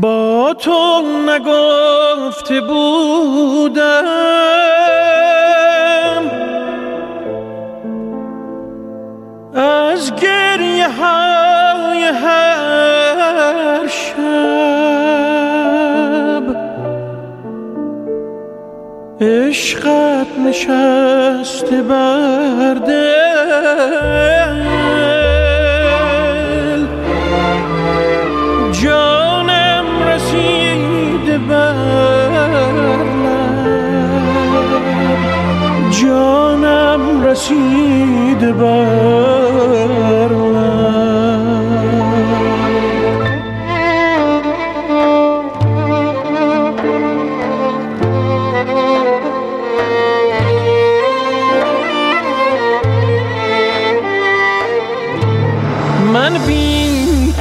با تو نگفته بودم از گریه های هر شب، عشقت نشسته بر دل، جانم رسیده بر لب، جانم رسیده بر لب. من بی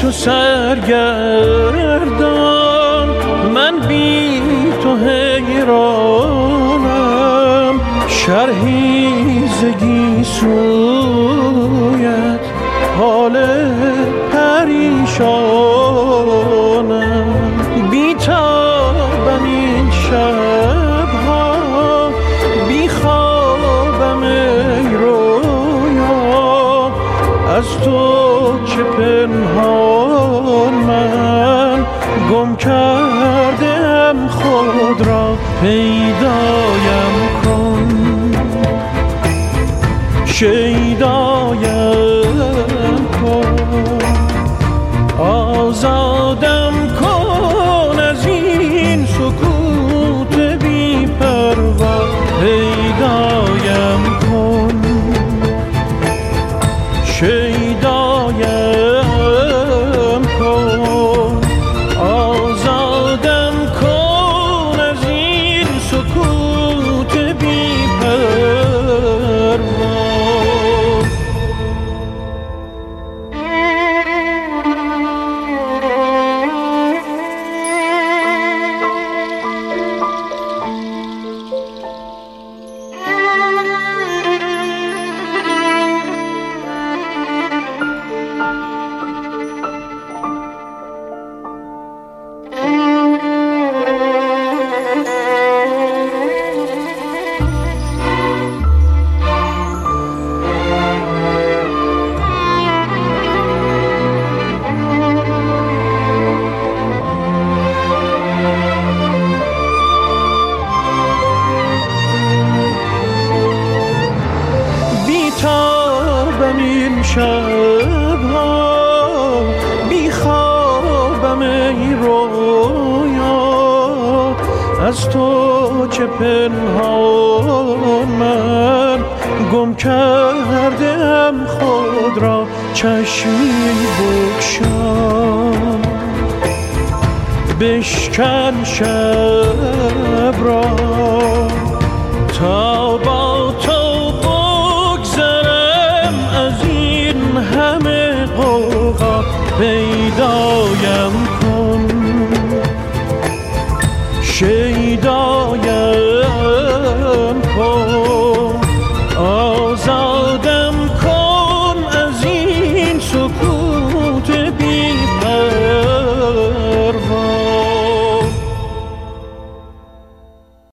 تو سرگردان، من بی تو حیرانم، شرحی زگی سویت حال پریشانم، بی تابم این شبها، بی خوابم ای رویا، از تو چه پنهان من گم کردم، خود را پیدایم کن، شیدایم کن، آزادم کن از این سکوت بی پروا، پیدایم کن، شیدایم کن، آزادم کن از این سکوت بی پروا. بیتابم این شبها، بی خوابم ای رویا، از تو چه پنهان من گم کردم، خود را چشمی بکشان، بشکن شب را تا با تو همه قوقا، پیدایم